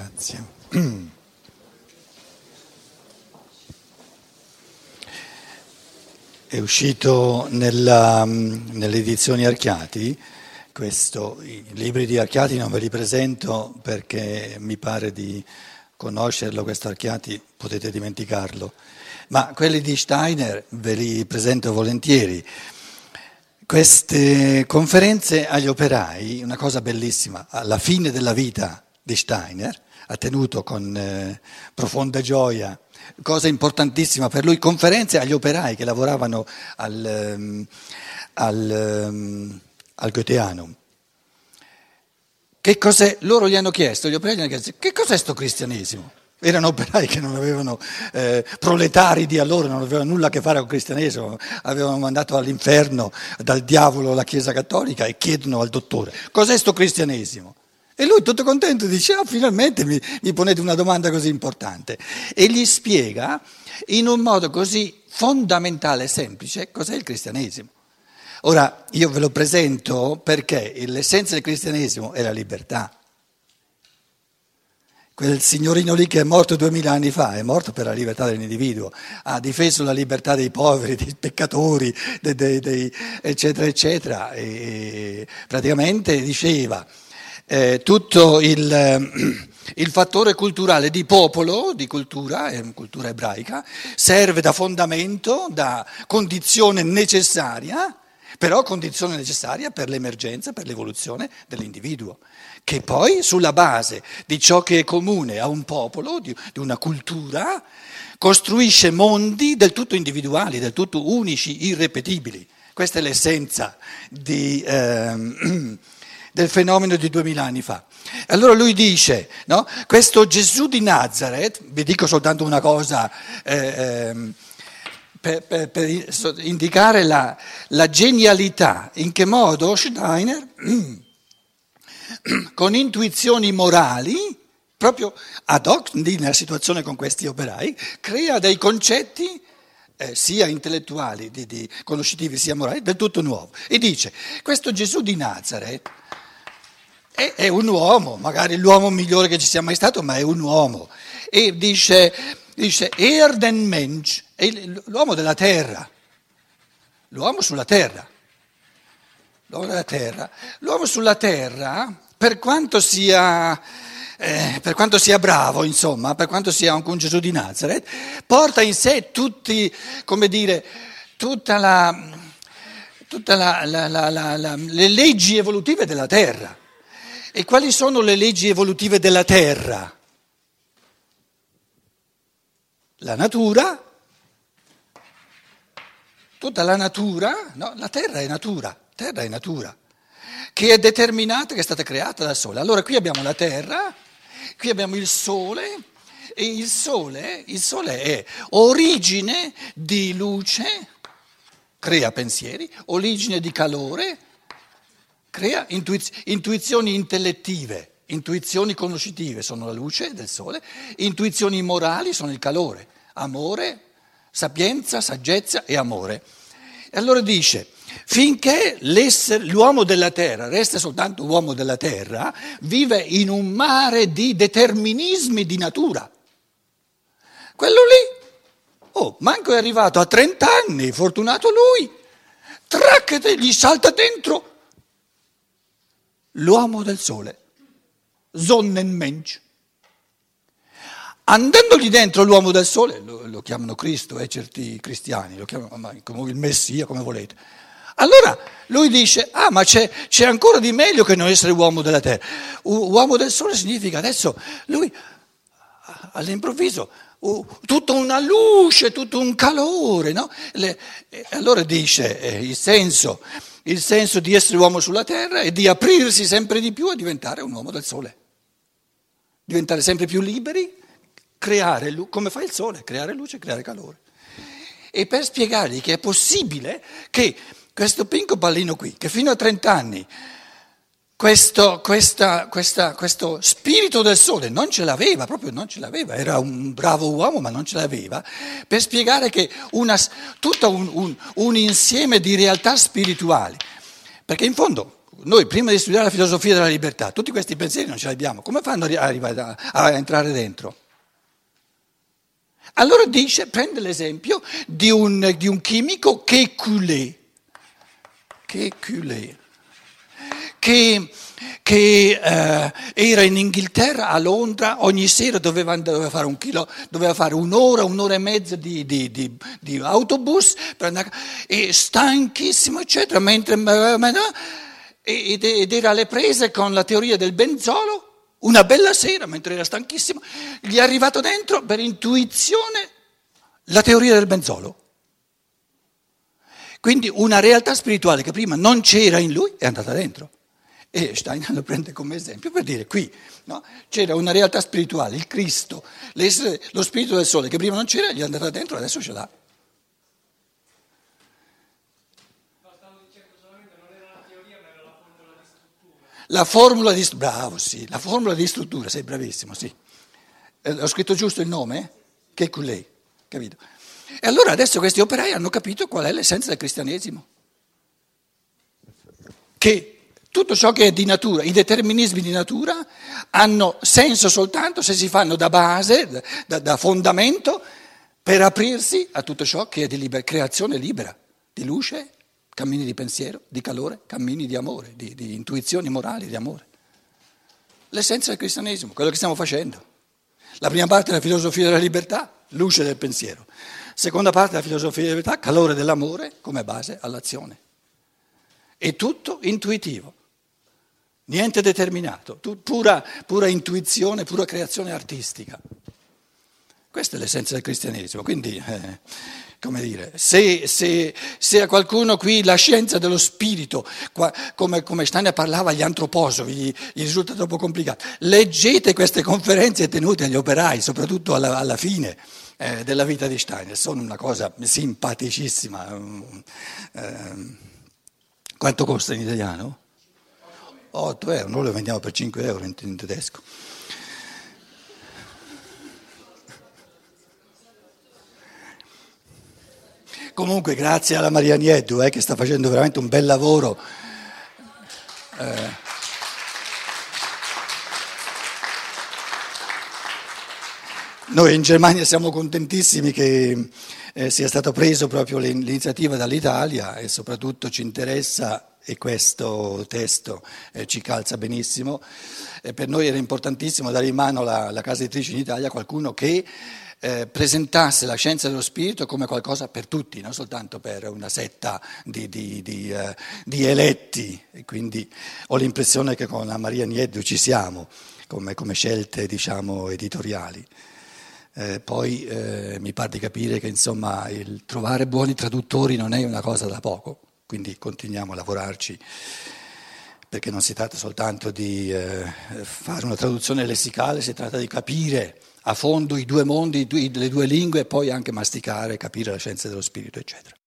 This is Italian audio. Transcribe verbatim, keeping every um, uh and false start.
Grazie. È uscito nella, nelle edizioni Archiati, questo, i libri di Archiati non ve li presento perché mi pare di conoscerlo, questo Archiati potete dimenticarlo, ma quelli di Steiner ve li presento volentieri. Queste conferenze agli operai, una cosa bellissima, alla fine della vita di Steiner, ha tenuto con eh, profonda gioia, cosa importantissima per lui, conferenze agli operai che lavoravano al, um, al, um, al Goetheanum. Che cos'è? Loro gli hanno chiesto, gli operai gli hanno chiesto, che cos'è sto cristianesimo? Erano operai che non avevano, eh, proletari di allora, non avevano nulla a che fare con il cristianesimo, avevano mandato all'inferno dal diavolo la Chiesa Cattolica e chiedono al dottore, cos'è sto cristianesimo? E lui tutto contento dice, ah, finalmente mi, mi ponete una domanda così importante. E gli spiega in un modo così fondamentale e semplice cos'è il cristianesimo. Ora, io ve lo presento perché l'essenza del cristianesimo è la libertà. Quel signorino lì che è morto duemila anni fa, è morto per la libertà dell'individuo, ha difeso la libertà dei poveri, dei peccatori, dei, dei, dei, eccetera, eccetera. E praticamente diceva, eh, tutto il, il fattore culturale di popolo, di cultura, cultura ebraica, serve da fondamento, da condizione necessaria, però condizione necessaria per l'emergenza, per l'evoluzione dell'individuo, che poi sulla base di ciò che è comune a un popolo, di, di una cultura, costruisce mondi del tutto individuali, del tutto unici, irrepetibili. Questa è l'essenza di, ehm, del fenomeno di duemila anni fa. Allora lui dice, no? Questo Gesù di Nazaret, vi dico soltanto una cosa, ehm, Per, per, per indicare la, la genialità, in che modo Steiner, con intuizioni morali, proprio ad hoc, nella situazione con questi operai, crea dei concetti eh, sia intellettuali, di, di, conoscitivi, sia morali, del tutto nuovo. E dice, questo Gesù di Nazaret è, è un uomo, magari l'uomo migliore che ci sia mai stato, ma è un uomo. E dice, dice Erdenmensch, l'uomo della terra, l'uomo sulla terra, l'uomo della terra, l'uomo sulla terra, per quanto sia, eh, per quanto sia bravo, insomma, per quanto sia anche un Gesù di Nazaret, porta in sé tutti, come dire, tutta la, tutta la, la, la, la, la, le leggi evolutive della terra. E quali sono le leggi evolutive della terra? La natura. Tutta la natura, no? La terra è natura, terra è natura, che è determinata, che è stata creata dal sole. Allora qui abbiamo la terra, qui abbiamo il sole, e il sole, il sole è origine di luce, crea pensieri, origine di calore, crea intuiz- intuizioni intellettive, intuizioni conoscitive sono la luce del sole, intuizioni morali sono il calore, amore, sapienza, saggezza e amore. E allora dice, finché l'uomo della terra resta soltanto uomo della terra, vive in un mare di determinismi di natura. Quello lì, oh, manco è arrivato a trenta anni, fortunato lui, tracchete, gli salta dentro l'uomo del sole, Sonnenmensch. Andandogli dentro l'uomo del sole, lo, lo chiamano Cristo, eh, certi cristiani, lo chiamano come il Messia, come volete. Allora lui dice, ah ma c'è, c'è ancora di meglio che non essere uomo della terra. U- uomo del sole significa adesso, lui all'improvviso, uh, tutta una luce, tutto un calore, no? Le, eh, allora dice eh, il senso, il senso di essere uomo sulla terra è di aprirsi sempre di più e diventare un uomo del sole. Diventare sempre più liberi. Creare, come fa il sole, creare luce, creare calore. E per spiegargli che è possibile che questo pinco pallino qui, che fino a trenta anni questo, questa, questa, questo spirito del sole non ce l'aveva, proprio non ce l'aveva, era un bravo uomo ma non ce l'aveva, per spiegare che una, tutto un, un, un insieme di realtà spirituali, perché in fondo Noi prima di studiare la filosofia della libertà, tutti questi pensieri non ce li abbiamo, come fanno ad arrivare a, a entrare dentro? Allora dice, prende l'esempio di un, di un chimico Kekulé, Kekulé, che, che eh, era in Inghilterra, a Londra, ogni sera doveva, doveva fare un chilo, doveva fare un'ora, un'ora e mezza di, di, di, di autobus, per andare, e stanchissimo, eccetera, mentre... ed era alle prese con la teoria del benzolo. Una bella sera, mentre era stanchissimo, gli è arrivato dentro per intuizione la teoria del benzolo. Quindi una realtà spirituale che prima non c'era in lui è andata dentro. E Steiner lo prende come esempio per dire qui, no? C'era una realtà spirituale, il Cristo, lo spirito del sole che prima non c'era, gli è andata dentro, adesso ce l'ha. La formula di struttura, bravo, sì, la formula di struttura, sei bravissimo, sì. Eh, ho scritto giusto il nome? Kekulé, capito? E allora adesso questi operai hanno capito qual è l'essenza del cristianesimo. Che tutto ciò che è di natura, i determinismi di natura, hanno senso soltanto se si fanno da base, da, da fondamento, per aprirsi a tutto ciò che è di libera, creazione libera, di luce, cammini di pensiero, di calore, cammini di amore, di, di intuizioni morali, di amore. L'essenza del cristianesimo, quello che stiamo facendo. La prima parte è la filosofia della libertà, luce del pensiero. Seconda parte è la filosofia della libertà, calore dell'amore come base all'azione. È tutto intuitivo, niente determinato, pura, pura intuizione, pura creazione artistica. Questa è l'essenza del cristianesimo, quindi... Eh, Come dire, se, se, se a qualcuno qui la scienza dello spirito, qua, come, come Steiner parlava agli antroposofi, gli, gli risulta troppo complicato, leggete queste conferenze tenute agli operai, soprattutto alla, alla fine eh, della vita di Steiner, sono una cosa simpaticissima. Um, um, quanto costa in italiano? otto euro, noi lo vendiamo per cinque euro in, in tedesco. Comunque grazie alla Maria Nieddu eh, che sta facendo veramente un bel lavoro. Eh. Noi in Germania siamo contentissimi che eh, sia stata presa proprio l'iniziativa dall'Italia e soprattutto ci interessa, e questo testo eh, ci calza benissimo, e per noi era importantissimo dare in mano la, la casa editrice in Italia a qualcuno che Eh, presentasse la scienza dello spirito come qualcosa per tutti, non soltanto per una setta di, di, di, eh, di eletti, e quindi ho l'impressione che con la Maria Nieddu ci siamo come, come scelte, diciamo, editoriali. Eh, poi eh, mi pare di capire che, insomma, il trovare buoni traduttori non è una cosa da poco, quindi continuiamo a lavorarci, perché non si tratta soltanto di eh, fare una traduzione lessicale, si tratta di capire a fondo i due mondi, le due lingue, e poi anche masticare, capire la scienza dello spirito, eccetera.